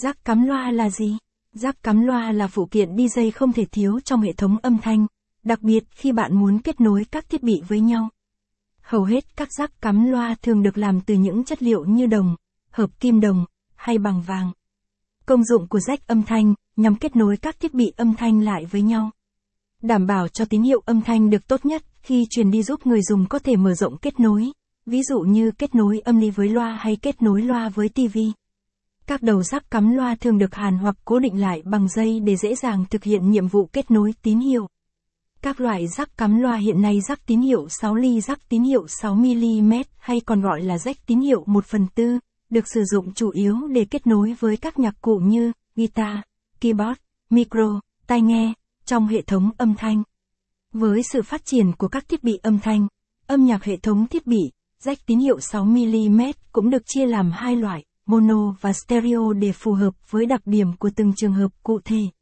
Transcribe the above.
Jack cắm loa là gì? Jack cắm loa là phụ kiện DJ không thể thiếu trong hệ thống âm thanh, đặc biệt khi bạn muốn kết nối các thiết bị với nhau. Hầu hết các jack cắm loa thường được làm từ những chất liệu như đồng, hợp kim đồng, hay bằng vàng. Công dụng của jack âm thanh nhằm kết nối các thiết bị âm thanh lại với nhau, đảm bảo cho tín hiệu âm thanh được tốt nhất khi truyền đi, giúp người dùng có thể mở rộng kết nối, ví dụ như kết nối âm ly với loa hay kết nối loa với TV. Các đầu jack cắm loa thường được hàn hoặc cố định lại bằng dây để dễ dàng thực hiện nhiệm vụ kết nối tín hiệu. Các loại jack cắm loa hiện nay: jack tín hiệu 6 ly, jack tín hiệu 6mm hay còn gọi là jack tín hiệu 1/4, được sử dụng chủ yếu để kết nối với các nhạc cụ như guitar, keyboard, micro, tai nghe, trong hệ thống âm thanh. Với sự phát triển của các thiết bị âm thanh, âm nhạc hệ thống thiết bị, jack tín hiệu 6mm cũng được chia làm hai loại, mono và stereo để phù hợp với đặc điểm của từng trường hợp cụ thể.